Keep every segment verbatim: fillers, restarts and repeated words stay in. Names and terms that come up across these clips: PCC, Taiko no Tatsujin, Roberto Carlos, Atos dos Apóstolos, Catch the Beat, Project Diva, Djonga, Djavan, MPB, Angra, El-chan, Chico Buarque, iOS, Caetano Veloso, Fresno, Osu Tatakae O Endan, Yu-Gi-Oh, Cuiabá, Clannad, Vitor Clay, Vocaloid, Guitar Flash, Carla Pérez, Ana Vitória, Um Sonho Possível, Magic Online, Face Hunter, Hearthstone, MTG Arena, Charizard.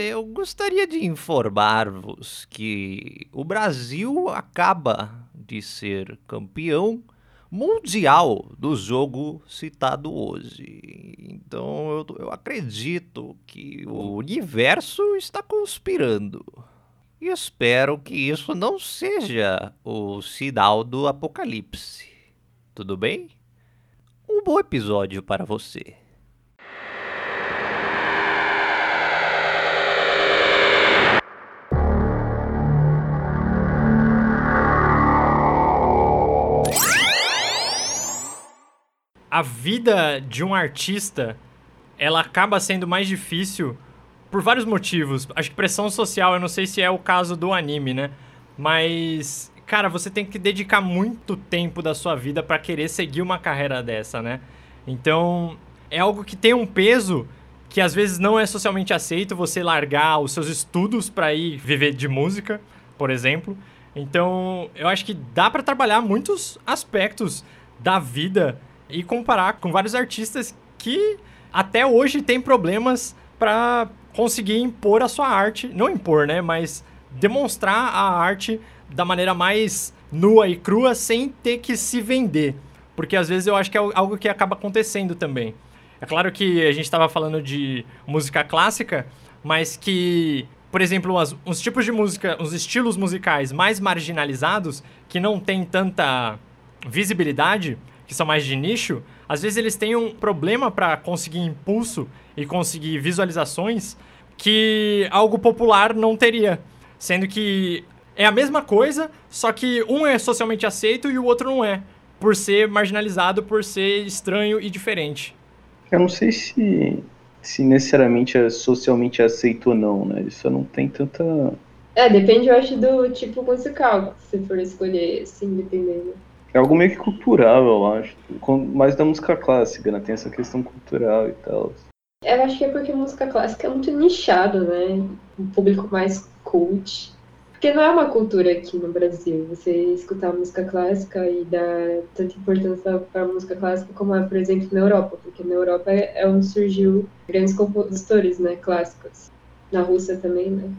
eu gostaria de informar-vos que o Brasil acaba de ser campeão mundial do jogo citado hoje. Então eu, eu acredito que o universo está conspirando. E espero que isso não seja o sinal do apocalipse. Tudo bem? Um bom episódio para você. A vida de um artista, ela acaba sendo mais difícil por vários motivos. Acho que pressão social, eu não sei se é o caso do anime, né? Mas, cara, você tem que dedicar muito tempo da sua vida pra querer seguir uma carreira dessa, né? Então, é algo que tem um peso que às vezes não é socialmente aceito, você largar os seus estudos pra ir viver de música, por exemplo. Então, eu acho que dá pra trabalhar muitos aspectos da vida e comparar com vários artistas que até hoje têm problemas para conseguir impor a sua arte. Não impor, né? Mas demonstrar a arte da maneira mais nua e crua sem ter que se vender. Porque às vezes eu acho que é algo que acaba acontecendo também. É claro que a gente estava falando de música clássica, mas que, por exemplo, uns tipos de música, uns estilos musicais mais marginalizados, que não tem tanta visibilidade, que são mais de nicho, às vezes eles têm um problema para conseguir impulso e conseguir visualizações que algo popular não teria. Sendo que é a mesma coisa, só que um é socialmente aceito e o outro não é, por ser marginalizado, por ser estranho e diferente. Eu não sei se, se necessariamente é socialmente aceito ou não, né? Isso não tem tanta... É, depende, eu acho, do tipo musical, se for escolher, assim, dependendo. É algo meio que cultural, eu acho. Mais da música clássica, né? Tem essa questão cultural e tal. Eu acho que é porque a música clássica é muito nichada, né? Um público mais cult. Porque não é uma cultura aqui no Brasil. Você escutar música clássica e dar tanta importância para a música clássica como é, por exemplo, na Europa. Porque na Europa é onde surgiu grandes compositores, né? Clássicos. Na Rússia também, né?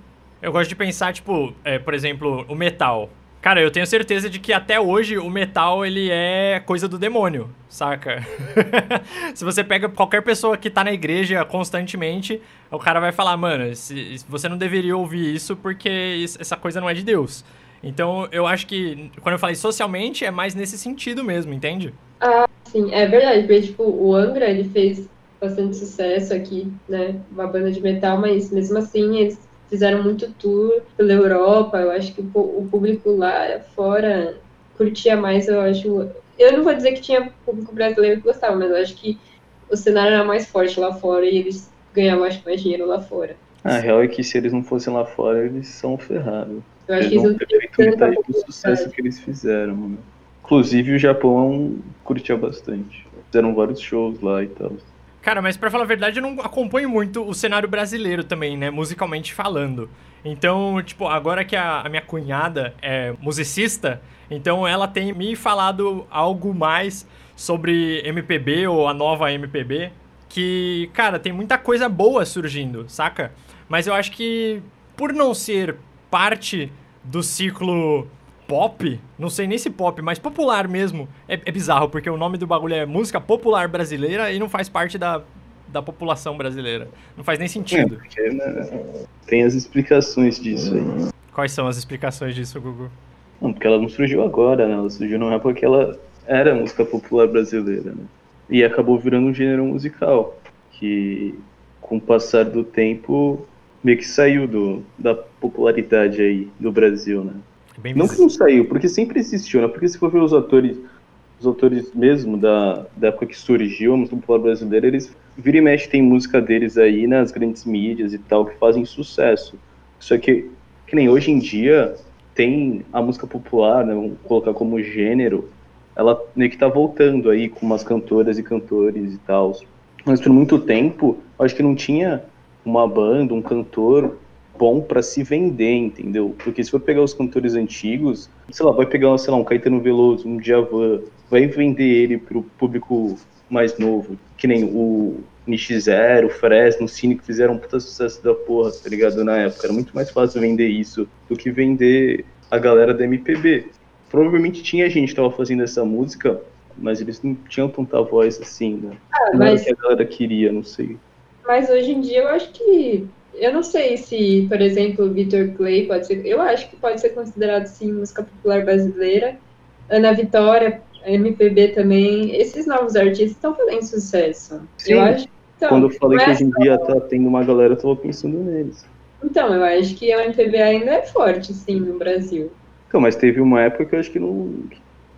Eu gosto de pensar, tipo, é, por exemplo, o metal. Cara, eu tenho certeza de que até hoje o metal, ele é coisa do demônio, saca? Se você pega qualquer pessoa que tá na igreja constantemente, o cara vai falar, mano, esse, você não deveria ouvir isso porque isso, essa coisa não é de Deus. Então, eu acho que, quando eu falei socialmente, é mais nesse sentido mesmo, entende? Ah, sim, é verdade, porque, tipo, o Angra, ele fez bastante sucesso aqui, né? Uma banda de metal, mas mesmo assim, eles fizeram muito tour pela Europa. Eu acho que o público lá fora curtia mais, eu acho... Eu não vou dizer que tinha público brasileiro que gostava, mas eu acho que o cenário era mais forte lá fora e eles ganhavam mais, mais dinheiro lá fora. A real é que se eles não fossem lá fora, eles são ferrados. Eu acho eles que não teriam feito o sucesso que eles fizeram, mano. Inclusive o Japão curtia bastante. Fizeram vários shows lá e tal. Cara, mas pra falar a verdade, eu não acompanho muito o cenário brasileiro também, né? Musicalmente falando. Então, tipo, agora que a, a minha cunhada é musicista, então ela tem me falado algo mais sobre M P B ou a nova M P B, que, cara, tem muita coisa boa surgindo, saca? Mas eu acho que, por não ser parte do ciclo pop, não sei nem se pop, mas popular mesmo, é, é bizarro, porque o nome do bagulho é música popular brasileira e não faz parte da, da população brasileira. Não faz nem sentido. É, porque, né, tem as explicações disso aí. Quais são as explicações disso, Gugu? Não, porque ela não surgiu agora, né? Ela surgiu numa época que ela era música popular brasileira, né? E acabou virando um gênero musical, que com o passar do tempo meio que saiu do, da popularidade aí do Brasil, né? Bem não que não saiu, porque sempre existiu, né? Porque se for ver os atores, os atores mesmo da, da época que surgiu a música popular brasileira, eles vira e mexe, tem música deles aí nas grandes mídias e tal, que fazem sucesso. Só que, que nem hoje em dia, tem a música popular, né? Vamos colocar como gênero, ela meio que tá voltando aí com umas cantoras e cantores e tal. Mas por muito tempo, acho que não tinha uma banda, um cantor bom pra se vender, entendeu? Porque se for pegar os cantores antigos, sei lá, vai pegar, sei lá, um Caetano Veloso, um Djavan, vai vender ele pro público mais novo, que nem o Niche Zero, Fresno, Cine, que fizeram um puta sucesso da porra, tá ligado? Na época era muito mais fácil vender isso do que vender a galera da M P B. Provavelmente tinha gente que tava fazendo essa música, mas eles não tinham tanta voz assim, né? Ah, não mas... era o que a galera queria, não sei. Mas hoje em dia eu acho que... Eu não sei se, por exemplo, o Vitor Clay pode ser... Eu acho que pode ser considerado, sim, música popular brasileira. Ana Vitória, M P B também. Esses novos artistas estão fazendo sucesso. Sim. Eu acho que então, quando eu falei que hoje em dia tá tendo uma galera, eu tava pensando neles. Então, eu acho que a M P B ainda é forte, sim, no Brasil. Então, mas teve uma época que eu acho que não,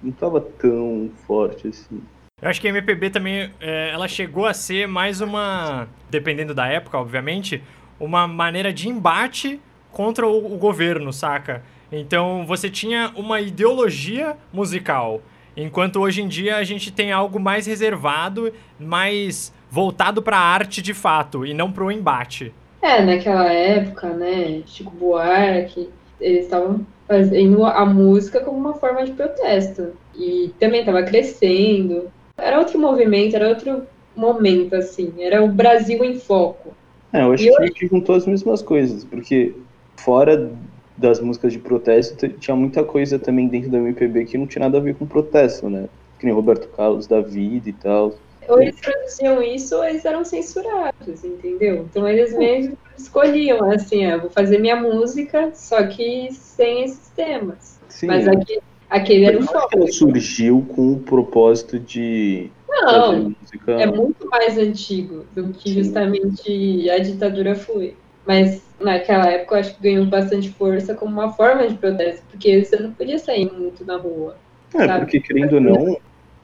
não tava tão forte, assim. Eu acho que a M P B também, é, ela chegou a ser mais uma... Dependendo da época, obviamente... uma maneira de embate contra o, o governo, saca? Então, você tinha uma ideologia musical, enquanto hoje em dia a gente tem algo mais reservado, mais voltado para a arte de fato, e não para o embate. É, naquela época, né, Chico Buarque, eles estavam fazendo a música como uma forma de protesto, e também estava crescendo. Era outro movimento, era outro momento, assim, era o Brasil em foco. É, eu acho que a gente juntou as mesmas coisas, porque fora das músicas de protesto, tinha muita coisa também dentro da M P B que não tinha nada a ver com protesto, né? Que nem Roberto Carlos da vida e tal. Ou eles produziam isso ou eles eram censurados, entendeu? Então eles mesmos escolhiam, assim, ah, vou fazer minha música, só que sem esses temas. Sim, mas é. aquele, aquele era o foco. Ela surgiu com o propósito de... Não, é muito mais antigo do que justamente a ditadura foi. Mas naquela época eu acho que ganhou bastante força como uma forma de protesto, porque você não podia sair muito na rua. É, sabe? Porque querendo ou não,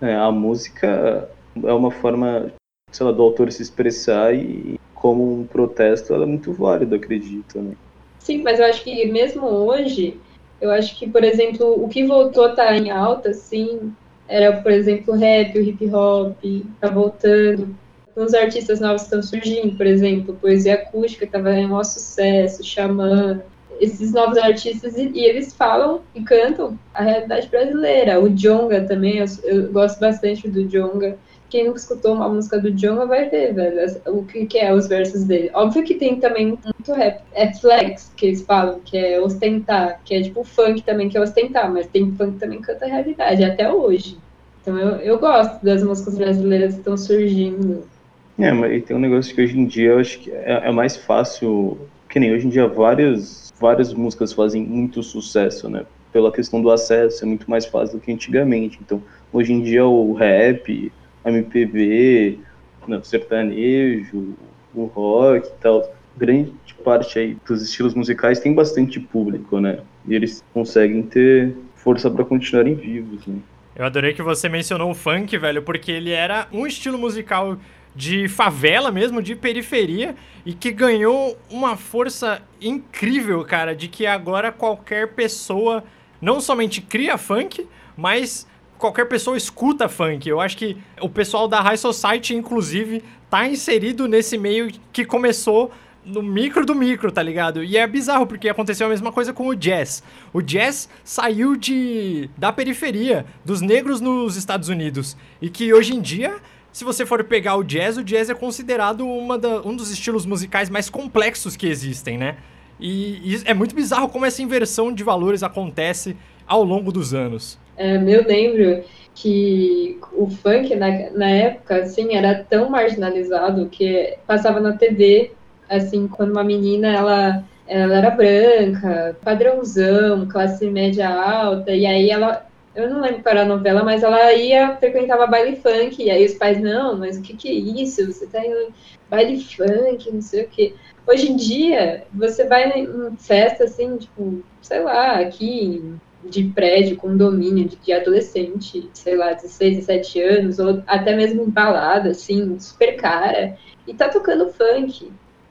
é, a música é uma forma, sei lá, do autor se expressar e como um protesto ela é muito válida, eu acredito, né? Sim, mas eu acho que mesmo hoje, eu acho que, por exemplo, o que voltou a tá em alta, assim... Era, por exemplo, o rap, o hip-hop, tá voltando. Uns artistas novos estão surgindo, por exemplo, poesia acústica, estava em maior sucesso, Xamã. Esses novos artistas, e, e eles falam e cantam a realidade brasileira. O Djonga também, eu, eu gosto bastante do Djonga. Quem nunca escutou uma música do Djonga vai ver, velho, o que, que é os versos dele. Óbvio que tem também muito rap. É flex, que eles falam, que é ostentar, que é tipo funk também, que é ostentar, mas tem funk que também canta a realidade, até hoje. Então eu, eu gosto das músicas brasileiras que estão surgindo. É, mas tem um negócio que hoje em dia eu acho que é, é mais fácil, que nem hoje em dia várias, várias músicas fazem muito sucesso, né? Pela questão do acesso, é muito mais fácil do que antigamente. Então, hoje em dia o rap... M P B, não, sertanejo, o rock e tal, grande parte aí dos estilos musicais tem bastante público, né? E eles conseguem ter força pra continuarem vivos, né? Eu adorei que você mencionou o funk, velho, porque ele era um estilo musical de favela mesmo, de periferia, e que ganhou uma força incrível, cara, de que agora qualquer pessoa não somente cria funk, mas... qualquer pessoa escuta funk. Eu acho que o pessoal da High Society, inclusive, tá inserido nesse meio que começou no micro do micro, tá ligado? E é bizarro, porque aconteceu a mesma coisa com o jazz. O jazz saiu de... da periferia, dos negros nos Estados Unidos. E que hoje em dia, se você for pegar o jazz, o jazz é considerado uma da... um dos estilos musicais mais complexos que existem, né? E é muito bizarro como essa inversão de valores acontece ao longo dos anos. Eu lembro que o funk na, na época, assim, era tão marginalizado que passava na T V, assim, quando uma menina, ela, ela era branca, padrãozão, classe média alta, e aí ela, eu não lembro qual era a novela, mas ela ia, frequentava baile funk, e aí os pais, não, mas o que que é isso? Você tá indo baile funk, não sei o quê. Hoje em dia, você vai em festa, assim, tipo, sei lá, aqui... de prédio, condomínio, de, de adolescente, sei lá, dezesseis, dezessete anos, ou até mesmo balada, assim, super cara, e tá tocando funk.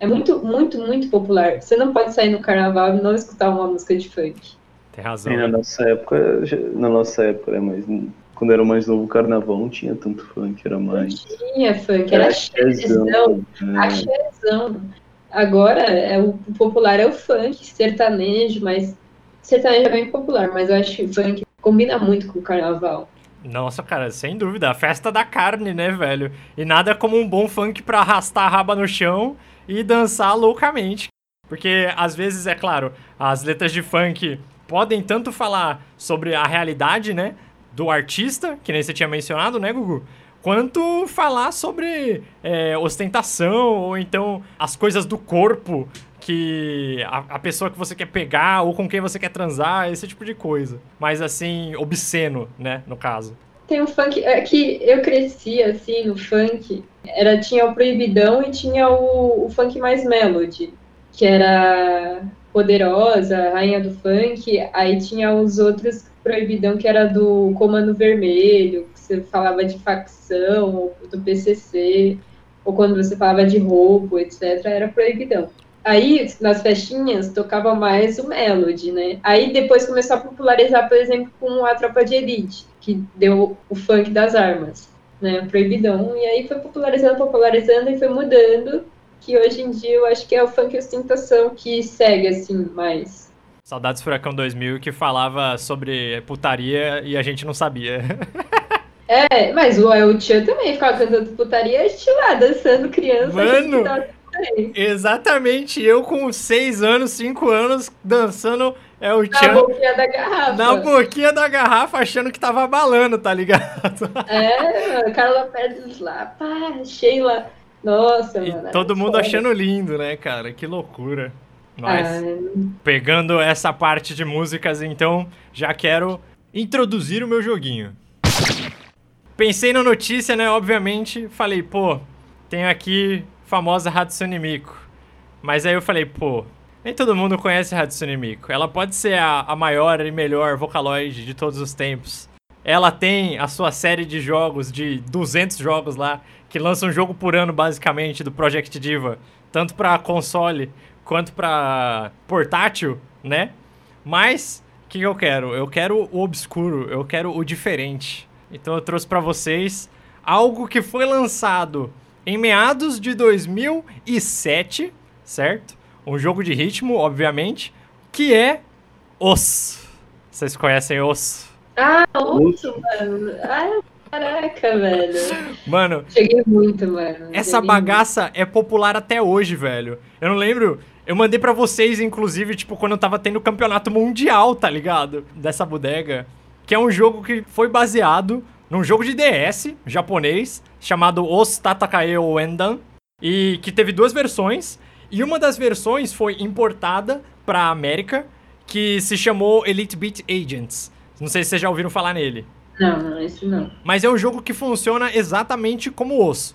É muito, muito, muito popular. Você não pode sair no carnaval e não escutar uma música de funk. Tem razão. E na nossa época, na nossa época, né, mas quando era mais novo o carnaval não tinha tanto funk, era mais... Não tinha funk, era axézão, axézão. Agora, é, o popular é o funk, sertanejo, mas... sertanejo é bem popular, mas eu acho que funk combina muito com o carnaval. Nossa, cara, sem dúvida. A festa da carne, né, velho? E nada como um bom funk pra arrastar a raba no chão e dançar loucamente. Porque, às vezes, é claro, as letras de funk podem tanto falar sobre a realidade, né, do artista, que nem você tinha mencionado, né, Gugu? Quanto falar sobre é, ostentação ou então as coisas do corpo que a, a pessoa que você quer pegar ou com quem você quer transar, esse tipo de coisa. Mas, assim, obsceno, né, no caso. Tem um funk... É, que eu cresci, assim, no funk. Era, tinha o Proibidão e tinha o, o funk mais melody, que era Poderosa, Rainha do Funk. Aí tinha os outros Proibidão, que era do Comando Vermelho, você falava de facção, ou do P C C, ou quando você falava de roubo, etcétera, era Proibidão. Aí, nas festinhas, tocava mais o Melody, né? Aí, depois começou a popularizar, por exemplo, com a Tropa de Elite, que deu o funk das armas, né? Proibidão. E aí foi popularizando, popularizando, e foi mudando, que hoje em dia eu acho que é o funk ostentação que segue, assim, mais. Saudades Furacão dois mil, que falava sobre putaria e a gente não sabia. É, mas o El-chan também ficava cantando putaria estilada, dançando criança. Mano, exatamente, eu com seis anos, cinco anos, dançando El-chan. Na boquinha da garrafa. Na boquinha da garrafa, achando que tava balando, tá ligado? É, Carla Pérez lá, pá, Sheila. Nossa, e mano. Todo mundo foda. Achando lindo, né, cara? Que loucura. Mas, ah. pegando essa parte de músicas, então, já quero introduzir o meu joguinho. Pensei na notícia, né, obviamente, falei, pô, tem aqui a famosa Hatsune Miku. Mas aí eu falei, pô, nem todo mundo conhece Hatsune Miku. Ela pode ser a, a maior e melhor Vocaloid de todos os tempos. Ela tem a sua série de jogos, de duzentos jogos lá, que lança um jogo por ano, basicamente, do Project Diva. Tanto pra console, quanto pra portátil, né? Mas, o que eu quero? Eu quero o obscuro, eu quero o diferente. Então eu trouxe pra vocês algo que foi lançado em meados de dois mil e sete, certo? Um jogo de ritmo, obviamente, que é Osu. Vocês conhecem Osu? Ah, Osu, mano. Ah, caraca, velho. Mano, cheguei muito, mano. Essa Cheguei bagaça muito. É popular até hoje, velho. Eu não lembro... Eu mandei pra vocês, inclusive, tipo, quando eu tava tendo o campeonato mundial, tá ligado? Dessa bodega. Que é um jogo que foi baseado num jogo de D S japonês chamado Osu Tatakae O Endan, e que teve duas versões, e uma das versões foi importada pra América, que se chamou Elite Beat Agents. Não sei se vocês já ouviram falar nele. Não, não, esse não. Mas é um jogo que funciona exatamente como Osu.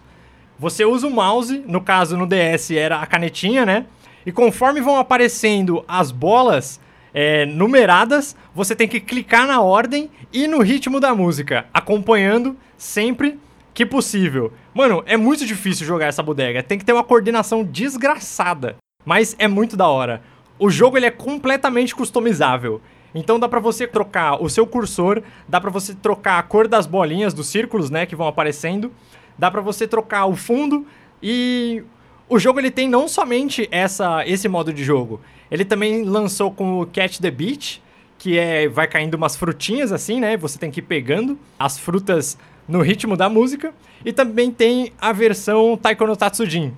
Você usa o mouse, no caso no D S era a canetinha, né? E conforme vão aparecendo as bolas... É, numeradas, você tem que clicar na ordem e no ritmo da música, acompanhando sempre que possível. Mano, é muito difícil jogar essa bodega, tem que ter uma coordenação desgraçada, mas é muito da hora. O jogo ele é completamente customizável, então dá pra você trocar o seu cursor, dá pra você trocar a cor das bolinhas, dos círculos, né, que vão aparecendo, dá pra você trocar o fundo e... O jogo ele tem não somente essa, esse modo de jogo, ele também lançou com o Catch the Beat, que é, vai caindo umas frutinhas assim, né? Você tem que ir pegando as frutas no ritmo da música. E também tem a versão Taiko no Tatsujin,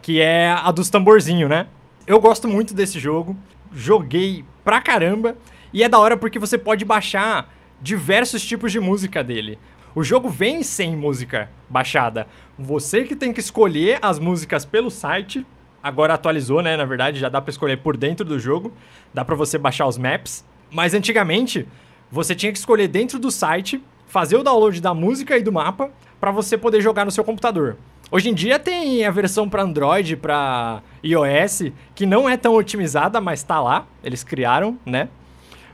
que é a dos tamborzinhos, né? Eu gosto muito desse jogo, joguei pra caramba. E é da hora porque você pode baixar diversos tipos de música dele. O jogo vem sem música baixada. Você que tem que escolher as músicas pelo site. Agora atualizou, né? Na verdade, já dá pra escolher por dentro do jogo. Dá pra você baixar os maps. Mas antigamente, você tinha que escolher dentro do site, fazer o download da música e do mapa pra você poder jogar no seu computador. Hoje em dia tem a versão pra Android, pra iOS, que não é tão otimizada, mas tá lá. Eles criaram, né?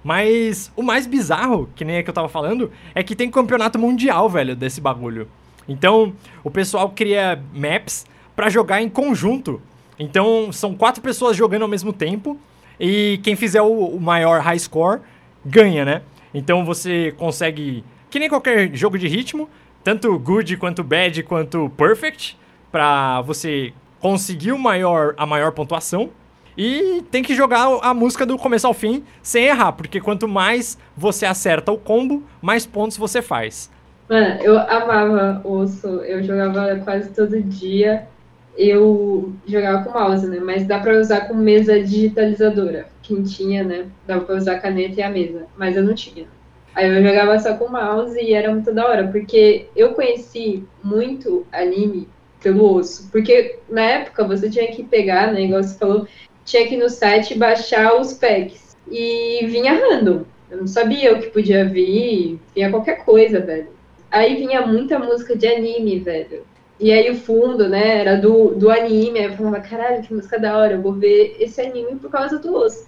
Mas o mais bizarro, que nem é que eu tava falando, é que tem campeonato mundial, velho, desse bagulho. Então, o pessoal cria maps pra jogar em conjunto. Então, são quatro pessoas jogando ao mesmo tempo e quem fizer o, o maior high score ganha, né? Então, você consegue, que nem qualquer jogo de ritmo, tanto good, quanto bad, quanto perfect, pra você conseguir o maior, a maior pontuação. E tem que jogar a música do começo ao fim sem errar, porque quanto mais você acerta o combo, mais pontos você faz. Mano, eu amava Osu, eu jogava quase todo dia. Eu jogava com mouse, né? Mas dá pra usar com mesa digitalizadora. Quem tinha, né? Dava pra usar a caneta e a mesa, mas eu não tinha. Aí eu jogava só com mouse e era muito da hora, porque eu conheci muito anime pelo Osu. Porque na época você tinha que pegar, né? Igual você falou, tinha que ir no site e baixar os packs. E vinha random. Eu não sabia o que podia vir, vinha qualquer coisa, velho. Aí vinha muita música de anime, velho. E aí o fundo, né, era do, do anime. Aí eu falava, caralho, que música da hora, eu vou ver esse anime por causa do osso.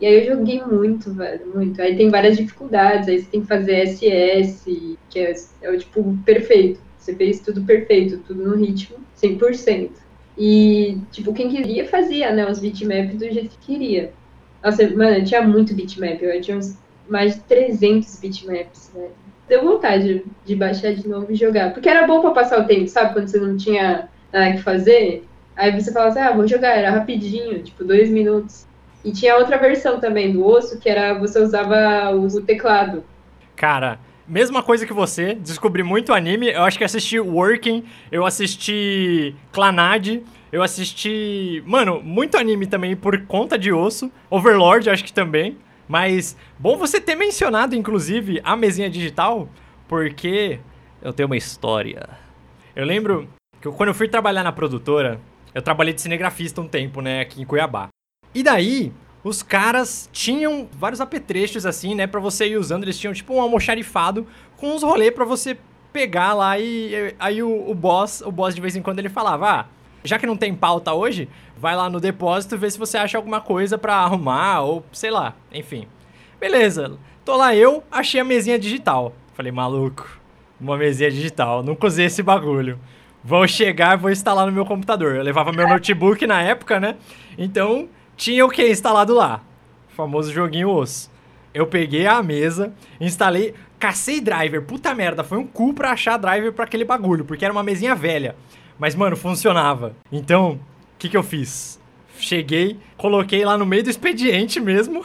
E aí eu joguei muito, velho, muito. Aí tem várias dificuldades, aí você tem que fazer S S, que é, é o tipo perfeito. Você fez tudo perfeito, tudo no ritmo, cem por cento. E, tipo, quem queria fazia, né, os bitmaps do jeito que queria. Nossa, mano, eu tinha muito bitmap, eu tinha uns, mais de trezentos bitmaps, velho. Deu vontade de baixar de novo e jogar. Porque era bom pra passar o tempo, sabe? Quando você não tinha nada que fazer. Aí você falava assim, ah, vou jogar. Era rapidinho, tipo, dois minutos. E tinha outra versão também do osso, que era você usava o teclado. Cara, mesma coisa que você. Descobri muito anime. Eu acho que assisti Working. Eu assisti Clannad. Eu assisti... Mano, muito anime também por conta de osso. Overlord, acho que também. Mas, bom você ter mencionado, inclusive, a mesinha digital, porque eu tenho uma história. Eu lembro que eu, quando eu fui trabalhar na produtora, eu trabalhei de cinegrafista um tempo, né, aqui em Cuiabá. E daí, os caras tinham vários apetrechos, assim, né, pra você ir usando. Eles tinham, tipo, um almoxarifado com uns rolês pra você pegar lá e... Aí o, o boss, o boss de vez em quando, ele falava, ah, já que não tem pauta hoje, vai lá no depósito e vê se você acha alguma coisa pra arrumar ou sei lá, enfim. Beleza, tô lá eu, achei a mesinha digital. Falei, maluco, uma mesinha digital, nunca usei esse bagulho. Vou chegar e vou instalar no meu computador. Eu levava meu notebook na época, né? Então, tinha o que instalado lá? O famoso joguinho osso. Eu peguei a mesa, instalei, cacei driver, puta merda, foi um cu pra achar driver pra aquele bagulho, porque era uma mesinha velha. Mas, mano, funcionava. Então, o que que eu fiz? Cheguei, coloquei lá no meio do expediente mesmo,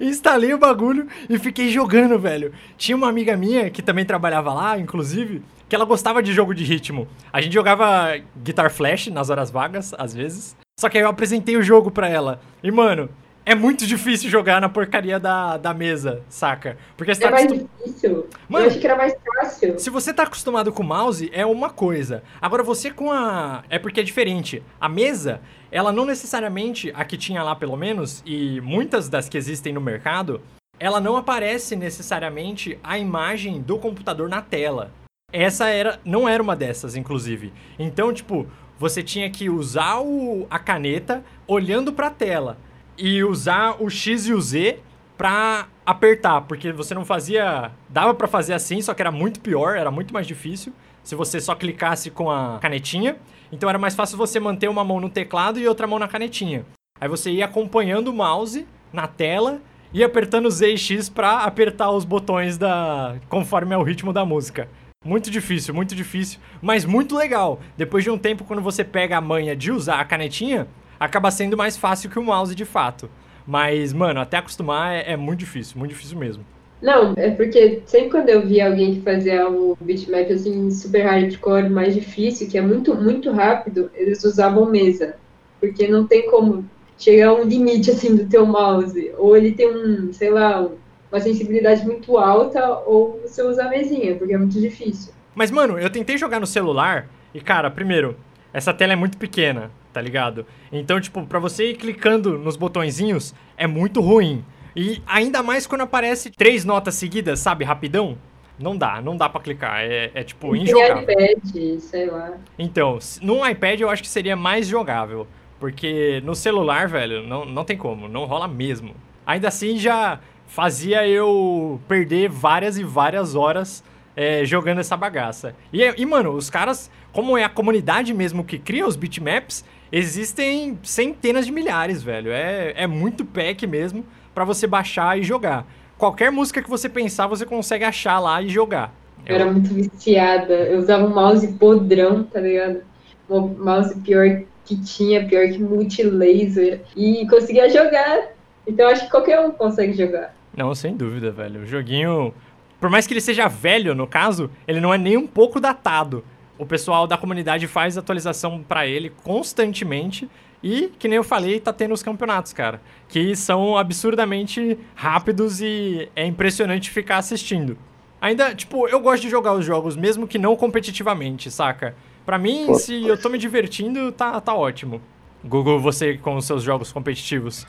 instalei o bagulho e fiquei jogando, velho. Tinha uma amiga minha que também trabalhava lá, inclusive, que ela gostava de jogo de ritmo. A gente jogava Guitar Flash nas horas vagas, às vezes. Só que aí eu apresentei o jogo pra ela. E, mano, é muito difícil jogar na porcaria da, da mesa, saca? Porque você tá é mais acostum... difícil. Mano, eu acho que era mais fácil. Se você tá acostumado com o mouse, é uma coisa. Agora, você com a... É porque é diferente. A mesa, ela não necessariamente, a que tinha lá pelo menos, e muitas das que existem no mercado, ela não aparece necessariamente a imagem do computador na tela. Essa era, não era uma dessas, inclusive. Então, tipo, você tinha que usar o, a caneta olhando pra tela. E usar o X e o Z pra apertar, porque você não fazia... Dava pra fazer assim, só que era muito pior, era muito mais difícil se você só clicasse com a canetinha. Então era mais fácil você manter uma mão no teclado e outra mão na canetinha. Aí você ia acompanhando o mouse na tela e apertando Z e X pra apertar os botões da... conforme é o ritmo da música. Muito difícil, muito difícil, mas muito legal. Depois de um tempo, quando você pega a manha de usar a canetinha... Acaba sendo mais fácil que o mouse, de fato. Mas, mano, até acostumar é, é muito difícil, muito difícil mesmo. Não, é porque sempre quando eu via alguém que fazia o bitmap, assim, super hardcore, mais difícil, que é muito, muito rápido, eles usavam mesa. Porque não tem como chegar a um limite, assim, do teu mouse. Ou ele tem um, sei lá, uma sensibilidade muito alta, ou você usa a mesinha, porque é muito difícil. Mas, mano, eu tentei jogar no celular e, cara, primeiro, essa tela é muito pequena. Tá ligado? Então, tipo, pra você ir clicando nos botõezinhos, é muito ruim. E ainda mais quando aparece três notas seguidas, sabe? Rapidão. Não dá, não dá pra clicar. É, é tipo, injogável. iPad, sei lá. Então, no iPad eu acho que seria mais jogável. Porque no celular, velho, não, não tem como. Não rola mesmo. Ainda assim, já fazia eu perder várias e várias horas é, jogando essa bagaça. E, e, mano, os caras, como é a comunidade mesmo que cria os bitmaps... Existem centenas de milhares, velho. É, é muito pack mesmo pra você baixar e jogar. Qualquer música que você pensar, você consegue achar lá e jogar. Eu era muito viciada. Eu usava um mouse podrão, tá ligado? Um mouse pior que tinha, pior que multilaser. E conseguia jogar. Então acho que qualquer um consegue jogar. Não, sem dúvida, velho. O joguinho... Por mais que ele seja velho, no caso, ele não é nem um pouco datado. O pessoal da comunidade faz atualização pra ele constantemente e, que nem eu falei, tá tendo os campeonatos, cara, que são absurdamente rápidos e é impressionante ficar assistindo. Ainda, tipo, eu gosto de jogar os jogos, mesmo que não competitivamente, saca? Pra mim, se eu tô me divertindo, tá, tá ótimo. Gugu, você com os seus jogos competitivos?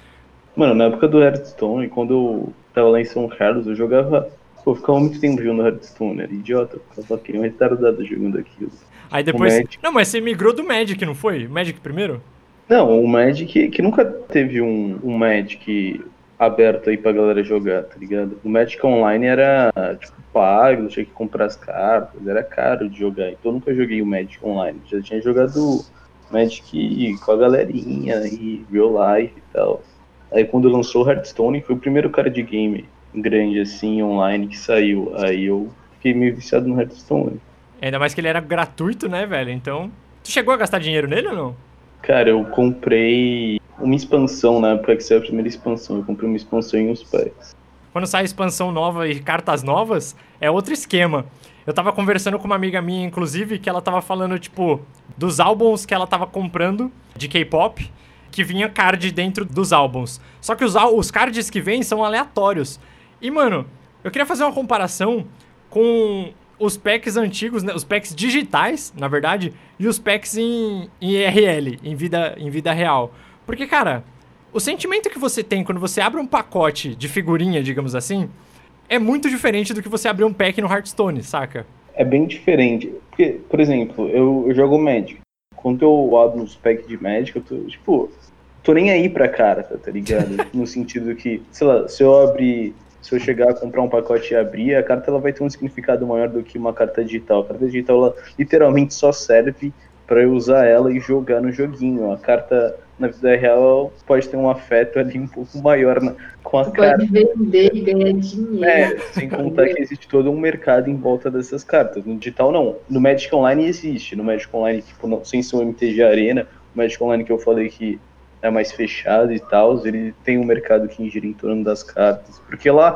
Mano, na época do Hearthstone, quando eu tava lá em São Carlos, eu jogava... Pô, eu ficava muito tempo jogando Hearthstone, era idiota, eu ficava só aqui, um retardado jogando aquilo. Aí depois... Magic... Não, mas você migrou do Magic, não foi? Magic primeiro? Não, o Magic, que nunca teve um, um Magic aberto aí pra galera jogar, tá ligado? O Magic Online era, tipo, pago, tinha que comprar as cartas, era caro de jogar, então eu nunca joguei o Magic Online, já tinha jogado Magic com a galerinha e real life e tal. Aí quando lançou o Hearthstone, foi o primeiro card game grande, assim, online que saiu, aí eu fiquei meio viciado no Hearthstone. Ainda mais que ele era gratuito, né, velho, então... Tu chegou a gastar dinheiro nele ou não? Cara, eu comprei uma expansão na época que saiu a primeira expansão, eu comprei uma expansão em uns packs. Quando sai expansão nova e cartas novas, é outro esquema. Eu tava conversando com uma amiga minha, inclusive, que ela tava falando, tipo, dos álbuns que ela tava comprando de K-pop, que vinha card dentro dos álbuns. Só que os, os cards que vêm são aleatórios. E, mano, eu queria fazer uma comparação com os packs antigos, né, os packs digitais, na verdade, e os packs em, em I R L, em vida, em vida real. Porque, cara... O sentimento que você tem quando você abre um pacote de figurinha, digamos assim, é muito diferente do que você abrir um pack no Hearthstone, saca? É bem diferente. Porque, por exemplo, eu, eu jogo Magic. Quando eu abro uns packs de Magic, eu tô, tipo, tô nem aí pra carta, tá ligado? No sentido que, sei lá, se eu abrir, se eu chegar a comprar um pacote e abrir, a carta ela vai ter um significado maior do que uma carta digital. A carta digital, ela literalmente só serve pra eu usar ela e jogar no joguinho. A carta... Na vida real, pode ter um afeto ali um pouco maior na, com a você carta. Pode vender e ganhar dinheiro. É, sem contar que existe todo um mercado em volta dessas cartas. No digital, não. No Magic Online existe. No Magic Online, tipo, não, sem ser o M T G Arena, o Magic Online que eu falei que é mais fechado e tal, ele tem um mercado que gira em torno das cartas. Porque lá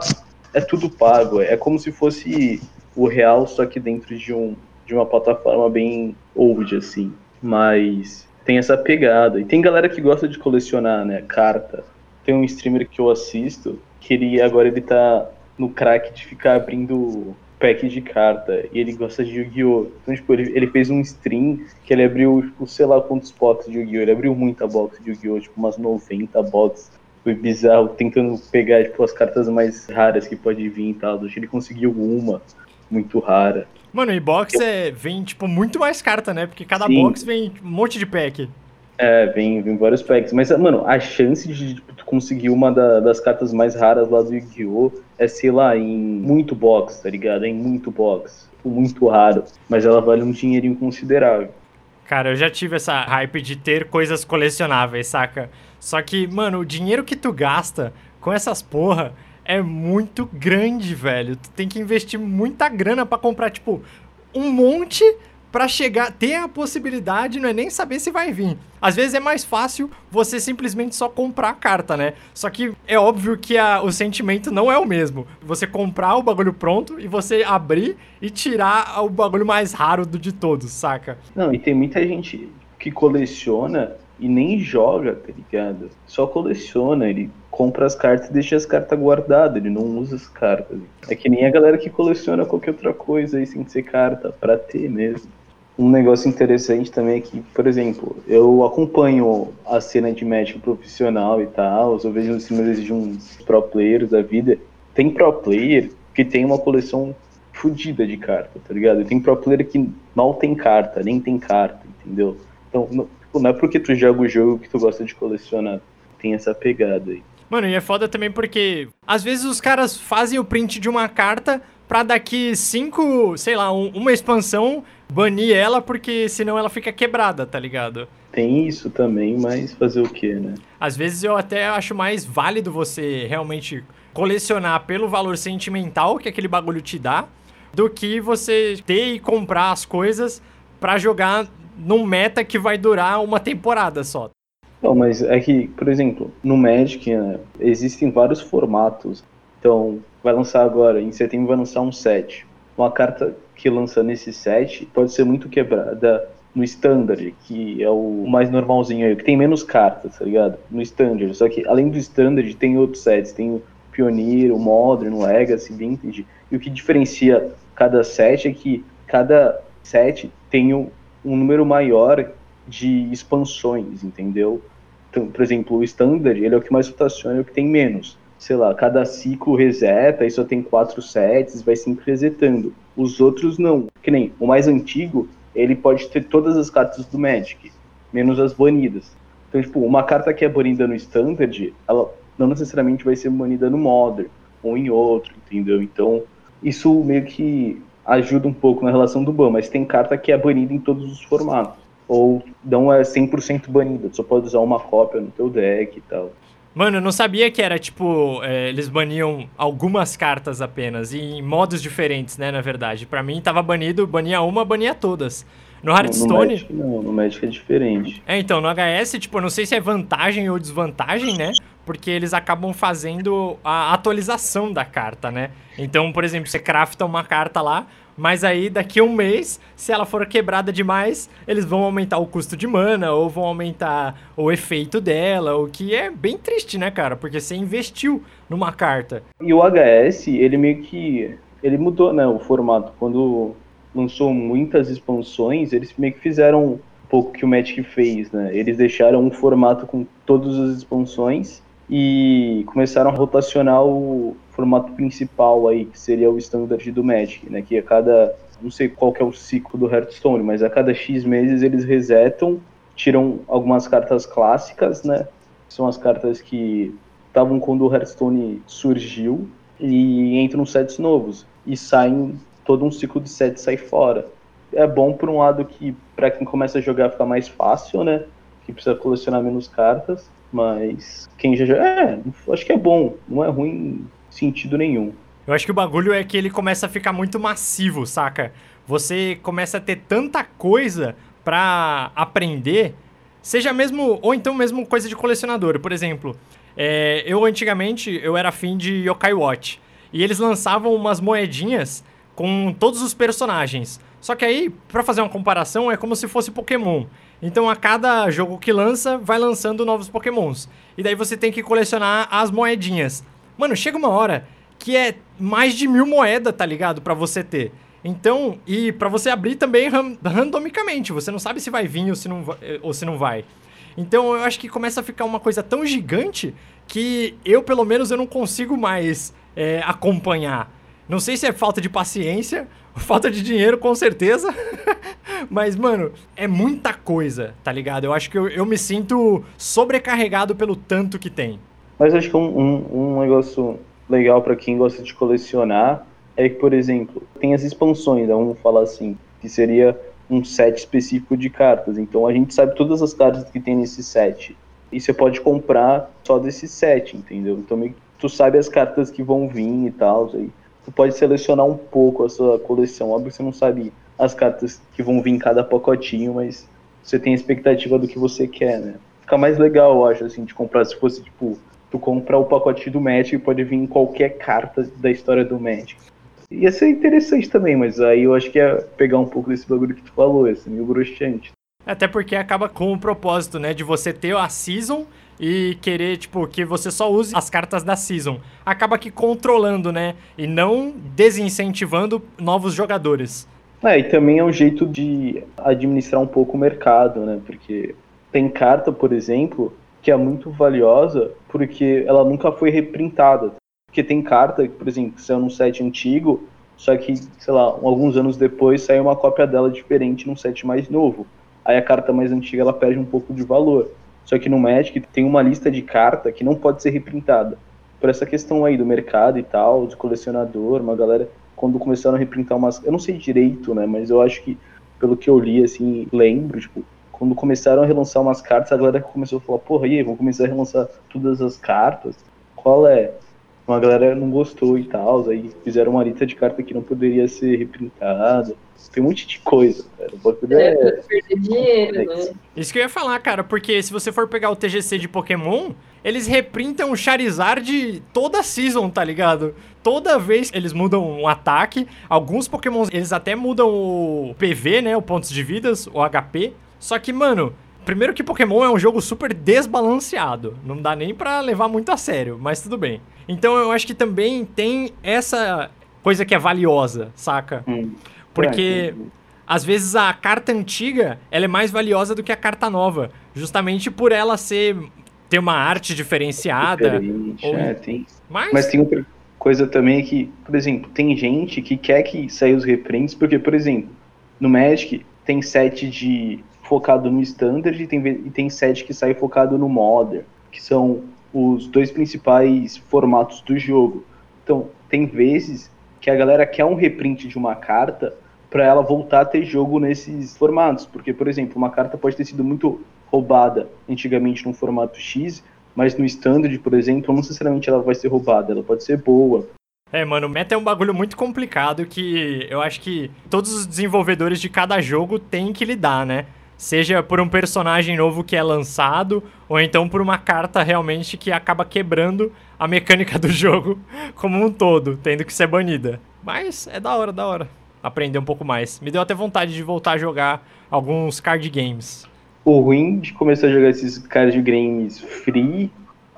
é tudo pago. É como se fosse o real, só que dentro de, um, de uma plataforma bem old, assim. Mas... Tem essa pegada. E tem galera que gosta de colecionar, né, carta. Tem um streamer que eu assisto, que ele agora ele tá no crack de ficar abrindo pack de carta. E ele gosta de Yu-Gi-Oh! Então, tipo, ele, ele fez um stream que ele abriu, tipo, sei lá quantos boxes de Yu-Gi-Oh! Ele abriu muita box de Yu-Gi-Oh! Tipo, umas noventa boxes. Foi bizarro, tentando pegar, tipo, as cartas mais raras que pode vir e tal. Ele conseguiu uma muito rara. Mano, e box é, vem, tipo, muito mais carta, né? Porque cada Sim. box vem um monte de pack. É, vem, vem vários packs. Mas, mano, a chance de tipo, tu conseguir uma da, das cartas mais raras lá do Yu-Gi-Oh! É, sei lá, em muito box, tá ligado? É em muito box. Muito raro. Mas ela vale um dinheirinho considerável. Cara, eu já tive essa hype de ter coisas colecionáveis, saca? Só que, mano, o dinheiro que tu gasta com essas porra... É muito grande, velho. Tu tem que investir muita grana pra comprar, tipo, um monte pra chegar... Ter a possibilidade, não é nem saber se vai vir. Às vezes é mais fácil você simplesmente só comprar a carta, né? Só que é óbvio que a, o sentimento não é o mesmo. Você comprar o bagulho pronto e você abrir e tirar o bagulho mais raro do de todos, saca? Não, e tem muita gente que coleciona... E nem joga, tá ligado? Só coleciona, ele compra as cartas e deixa as cartas guardadas, ele não usa as cartas. É que nem a galera que coleciona qualquer outra coisa aí sem ser carta, pra ter mesmo. Um negócio interessante também é que, por exemplo, eu acompanho a cena de Magic profissional e tal, eu vejo os streamers de uns pro players da vida. Tem pro player que tem uma coleção fodida de carta, tá ligado? E tem pro player que mal tem carta, nem tem carta, entendeu? Então... Não... Não é porque tu joga o jogo que tu gosta de colecionar. Tem essa pegada aí. Mano, e é foda também porque... Às vezes os caras fazem o print de uma carta pra daqui cinco... Sei lá, um, uma expansão, banir ela porque senão ela fica quebrada, tá ligado? Tem isso também, mas fazer o quê, né? Às vezes eu até acho mais válido você realmente colecionar pelo valor sentimental que aquele bagulho te dá do que você ter e comprar as coisas pra jogar... num meta que vai durar uma temporada só. Não, mas é que, por exemplo, no Magic, né, existem vários formatos. Então, vai lançar agora, em setembro vai lançar um set. Uma carta que lança nesse set pode ser muito quebrada no Standard, que é o mais normalzinho aí, que tem menos cartas, tá ligado? No Standard, só que além do Standard tem outros sets, tem o Pioneer, o Modern, o Legacy, Vintage, e o que diferencia cada set é que cada set tem um, um número maior de expansões, entendeu? Então, por exemplo, o Standard, ele é o que mais rotaciona, é o que tem menos. Sei lá, cada ciclo reseta, aí só tem quatro sets, vai sempre resetando. Os outros não. Que nem o mais antigo, ele pode ter todas as cartas do Magic, menos as banidas. Então, tipo, uma carta que é banida no Standard, ela não necessariamente vai ser banida no Modern, ou em outro, entendeu? Então, isso meio que ajuda um pouco na relação do ban, mas tem carta que é banida em todos os formatos. Ou não é cem por cento banida, só pode usar uma cópia no teu deck e tal. Mano, eu não sabia que era, tipo, é, eles baniam algumas cartas apenas, e em modos diferentes, né, na verdade. Pra mim, tava banido, bania uma, bania todas. No Hearthstone... Não, no Magic, não, no Magic é diferente. É, então, no H S, tipo, eu não sei se é vantagem ou desvantagem, né, porque eles acabam fazendo a atualização da carta, né. Então, por exemplo, você crafta uma carta lá, mas aí daqui a um mês, se ela for quebrada demais, eles vão aumentar o custo de mana, ou vão aumentar o efeito dela, o que é bem triste, né, cara? Porque você investiu numa carta. E o H S, ele meio que... ele mudou, né, o formato. Quando lançou muitas expansões, eles meio que fizeram um pouco que o Magic fez, né? Eles deixaram um formato com todas as expansões e começaram a rotacionar o formato principal aí, que seria o Standard do Magic, né, que a cada, não sei qual que é o ciclo do Hearthstone, mas a cada X meses eles resetam, tiram algumas cartas clássicas, né, que são as cartas que estavam quando o Hearthstone surgiu, e entram sets novos, e saem, todo um ciclo de sets sai fora. É bom por um lado que, para quem começa a jogar, fica mais fácil, né, que precisa colecionar menos cartas, mas quem já joga, é, acho que é bom, não é ruim... sentido nenhum. Eu acho que o bagulho é que ele começa a ficar muito massivo, saca? Você começa a ter tanta coisa pra aprender, seja mesmo, ou então mesmo coisa de colecionador. Por exemplo, é, eu antigamente, eu era fã de Yokai Watch, e eles lançavam umas moedinhas com todos os personagens. Só que aí, pra fazer uma comparação, é como se fosse Pokémon. Então, a cada jogo que lança, vai lançando novos Pokémons. E daí você tem que colecionar as moedinhas. Mano, chega uma hora que é mais de mil moedas, tá ligado? Pra você ter. Então, e pra você abrir também ran- randomicamente. Você não sabe se vai vir ou se, não vai, ou se não vai. Então, eu acho que começa a ficar uma coisa tão gigante que eu, pelo menos, eu não consigo mais é, acompanhar. Não sei se é falta de paciência, falta de dinheiro, com certeza. Mas, mano, é muita coisa, tá ligado? Eu acho que eu, eu me sinto sobrecarregado pelo tanto que tem. Mas acho que um, um, um negócio legal para quem gosta de colecionar é que, por exemplo, tem as expansões, né? Vamos falar assim, que seria um set específico de cartas. Então a gente sabe todas as cartas que tem nesse set. E você pode comprar só desse set, entendeu? Então meio que tu sabe as cartas que vão vir e tal. Aí tu pode selecionar um pouco a sua coleção. Óbvio que você não sabe as cartas que vão vir em cada pacotinho, mas você tem a expectativa do que você quer, né? Fica mais legal, eu acho, assim, de comprar se fosse, tipo... tu compra o pacote do Magic e pode vir em qualquer carta da história do Magic. Ia ser interessante também, mas aí eu acho que ia pegar um pouco desse bagulho que tu falou, esse meio broxante. Até porque acaba com o propósito, né, de você ter a Season e querer, tipo, que você só use as cartas da Season. Acaba que controlando, né, e não desincentivando novos jogadores. É, e também é um jeito de administrar um pouco o mercado, né, porque tem carta, por exemplo... que é muito valiosa, porque ela nunca foi reprintada. Porque tem carta, por exemplo, que saiu num set antigo, só que, sei lá, alguns anos depois saiu uma cópia dela diferente num set mais novo. Aí a carta mais antiga, ela perde um pouco de valor. Só que no Magic tem uma lista de carta que não pode ser reprintada. Por essa questão aí do mercado e tal, do colecionador, uma galera, quando começaram a reprintar umas... eu não sei direito, né, mas eu acho que, pelo que eu li, assim, lembro, tipo, quando começaram a relançar umas cartas, a galera começou a falar, porra, e aí, vão começar a relançar todas as cartas? Qual é? Uma galera não gostou e tal, aí fizeram uma lista de carta que não poderia ser reprintada. Tem um monte de coisa, cara. O bagulho é, é... perder dinheiro, né? Isso que eu ia falar, cara, porque se você for pegar o T G C de Pokémon, eles reprintam o Charizard toda season, tá ligado? Toda vez eles mudam um ataque. Alguns Pokémon, eles até mudam o P V, né, o pontos de vidas, o H P. Só que, mano, primeiro que Pokémon é um jogo super desbalanceado. Não dá nem pra levar muito a sério, mas tudo bem. Então eu acho que também tem essa coisa que é valiosa, saca? Hum. Porque, às vezes, a carta antiga, ela é mais valiosa do que a carta nova. Justamente por ela ser... ter uma arte diferenciada. É ou... é, tem... Mas... Mas tem outra coisa também que, por exemplo, tem gente que quer que saia os reprints, porque, por exemplo, no Magic tem set de focado no Standard e tem, e tem set que sai focado no Modern, que são os dois principais formatos do jogo. Então, tem vezes que a galera quer um reprint de uma carta para ela voltar a ter jogo nesses formatos. Porque, por exemplo, uma carta pode ter sido muito roubada antigamente num formato X, mas no Standard, por exemplo, não necessariamente ela vai ser roubada, ela pode ser boa. É, mano, o meta é um bagulho muito complicado que eu acho que todos os desenvolvedores de cada jogo têm que lidar, né? Seja por um personagem novo que é lançado, ou então por uma carta realmente que acaba quebrando a mecânica do jogo como um todo, tendo que ser banida. Mas é da hora, da hora. Aprender um pouco mais. Me deu até vontade de voltar a jogar alguns card games. O ruim de começar a jogar esses card games free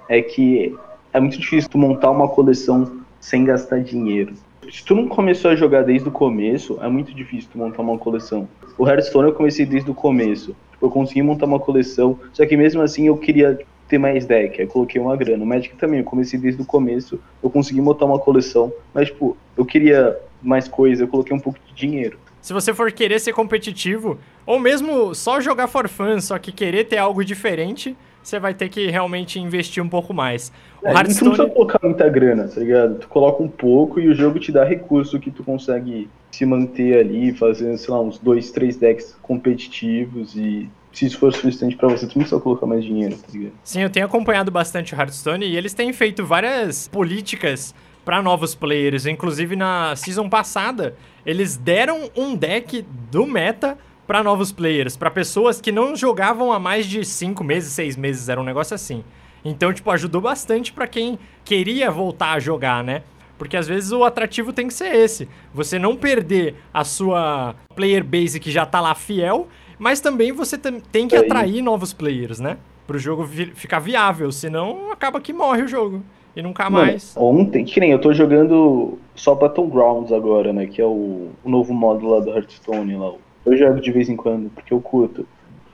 é que é muito difícil tu montar uma coleção sem gastar dinheiro. Se tu não começou a jogar desde o começo, é muito difícil tu montar uma coleção. O Hearthstone eu comecei desde o começo. Eu consegui montar uma coleção, só que mesmo assim eu queria ter mais deck, aí coloquei uma grana. O Magic também, eu comecei desde o começo, eu consegui montar uma coleção, mas tipo, eu queria mais coisa, eu coloquei um pouco de dinheiro. Se você for querer ser competitivo, ou mesmo só jogar for fun, só que querer ter algo diferente, você vai ter que realmente investir um pouco mais. O é, Hearthstone... Tu não precisa colocar muita grana, tá ligado? Tu coloca um pouco e o jogo te dá recurso que tu consegue se manter ali, fazendo, sei lá, uns dois, três decks competitivos e... se isso for suficiente pra você, tu não precisa colocar mais dinheiro, tá ligado? Sim, eu tenho acompanhado bastante o Hearthstone e eles têm feito várias políticas pra novos players. Inclusive, na season passada, eles deram um deck do meta pra novos players, pra pessoas que não jogavam há mais de cinco meses, seis meses, era um negócio assim. Então, tipo, ajudou bastante pra quem queria voltar a jogar, né? Porque às vezes o atrativo tem que ser esse. Você não perder a sua player base que já tá lá fiel, mas também você tem que atrair novos players, né? Pro jogo ficar viável, senão acaba que morre o jogo. E nunca Mano, mais. Ontem, que nem eu tô jogando só Battlegrounds agora, né? Que é o, o novo modo lá do Hearthstone. Lá. Eu jogo de vez em quando, porque eu curto.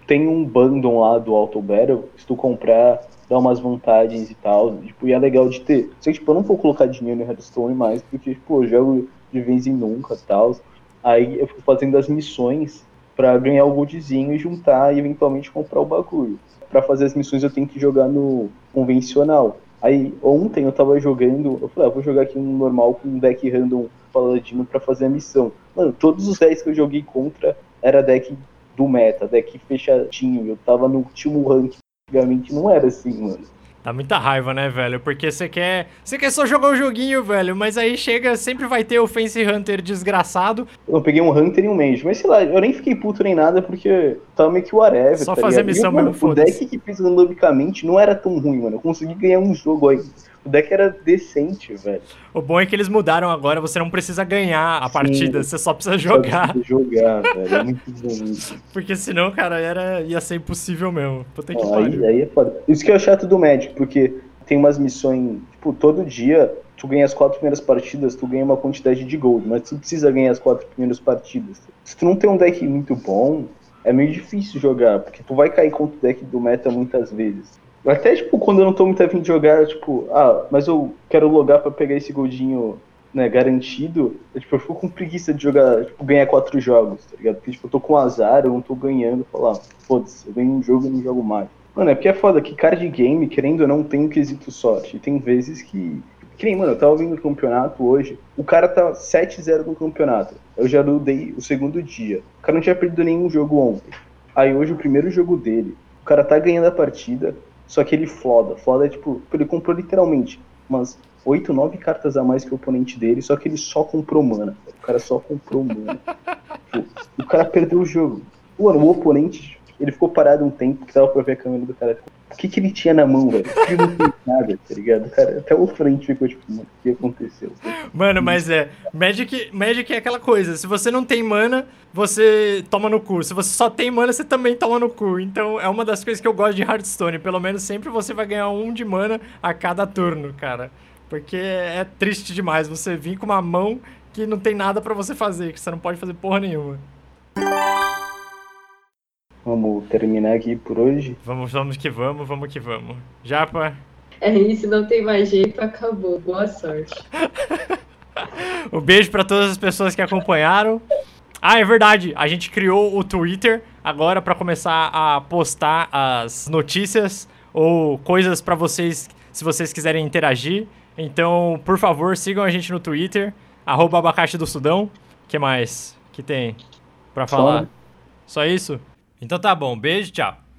Tem um bundle lá do Auto Battle, se tu comprar... dá umas vantagens e tal, tipo, e é legal de ter. Sei, tipo, eu não vou colocar dinheiro no Hearthstone mais, porque, tipo, eu jogo de vez em nunca e tal. Aí eu fico fazendo as missões pra ganhar o goldzinho e juntar e eventualmente comprar o bagulho. Pra fazer as missões eu tenho que jogar no convencional. Aí ontem eu tava jogando, eu falei, ah, vou jogar aqui um normal com um deck random paladino pra fazer a missão. Mano, todos os decks que eu joguei contra era deck do meta, deck fechadinho. Eu tava no último ranking. Antigamente não era assim, mano. Tá muita raiva, né, velho? Porque você quer... você quer só jogar o joguinho, velho, mas aí chega, sempre vai ter o Face Hunter desgraçado. Eu peguei um Hunter e um Mage, mas sei lá, eu nem fiquei puto nem nada, porque tava meio que whatever. Só tá fazer ligado? Missão mesmo, foda-se. O deck que fiz randomicamente não era tão ruim, mano. Eu consegui ganhar um jogo aí. O deck era decente, velho. O bom é que eles mudaram agora, você não precisa ganhar a Sim, partida, você só precisa jogar. Só precisa jogar, velho, é muito bonito. Porque senão, cara, era... ia ser impossível mesmo. Puta que pariu. Aí é foda. Isso que é o chato do Magic, porque tem umas missões, tipo, todo dia, tu ganha as quatro primeiras partidas, tu ganha uma quantidade de gold, mas tu precisa ganhar as quatro primeiras partidas. Se tu não tem um deck muito bom, é meio difícil jogar, porque tu vai cair contra o deck do meta muitas vezes. Até, tipo, quando eu não tô muito afim de jogar, tipo, ah, mas eu quero logar pra pegar esse goldinho, né, garantido, eu, tipo, eu fico com preguiça de jogar, tipo, ganhar quatro jogos, tá ligado? Porque, tipo, eu tô com azar, eu não tô ganhando, falar, foda-se, eu ganho um jogo e não jogo mais. Mano, é porque é foda que card game, querendo ou não, tem um quesito sorte, e tem vezes que... Que nem, mano, eu tava vindo no campeonato hoje, o cara tá sete a zero no campeonato, eu já dei o segundo dia, o cara não tinha perdido nenhum jogo ontem, aí hoje o primeiro jogo dele, o cara tá ganhando a partida... Só que ele floda, floda é tipo, ele comprou literalmente umas oito, nove cartas a mais que o oponente dele, só que ele só comprou mana. O cara só comprou mana. O cara perdeu o jogo. Mano, o oponente, ele ficou parado um tempo, que dava pra ver a câmera do cara. O que que ele tinha na mão, velho? Ele não fez nada, tá ligado? O cara, até o oponente ficou tipo, mano, o que aconteceu? Mano, mas é, Magic, Magic é aquela coisa, se você não tem mana, você toma no cu. Se você só tem mana, você também toma no cu. Então é uma das coisas que eu gosto de Hearthstone, pelo menos sempre você vai ganhar um de mana a cada turno, cara. Porque é triste demais você vir com uma mão que não tem nada pra você fazer, que você não pode fazer porra nenhuma. Vamos terminar aqui por hoje? Vamos, vamos que vamos, vamos que vamos. Japa? É isso, não tem mais jeito, acabou. Boa sorte. Um beijo pra todas as pessoas que acompanharam. Ah, é verdade, a gente criou o Twitter agora pra começar a postar as notícias ou coisas pra vocês, se vocês quiserem interagir. Então, por favor, sigam a gente no Twitter, arroba abacaxi do Sudão. O que mais que tem pra falar? Só, né? Só isso? Então tá bom, beijo, tchau.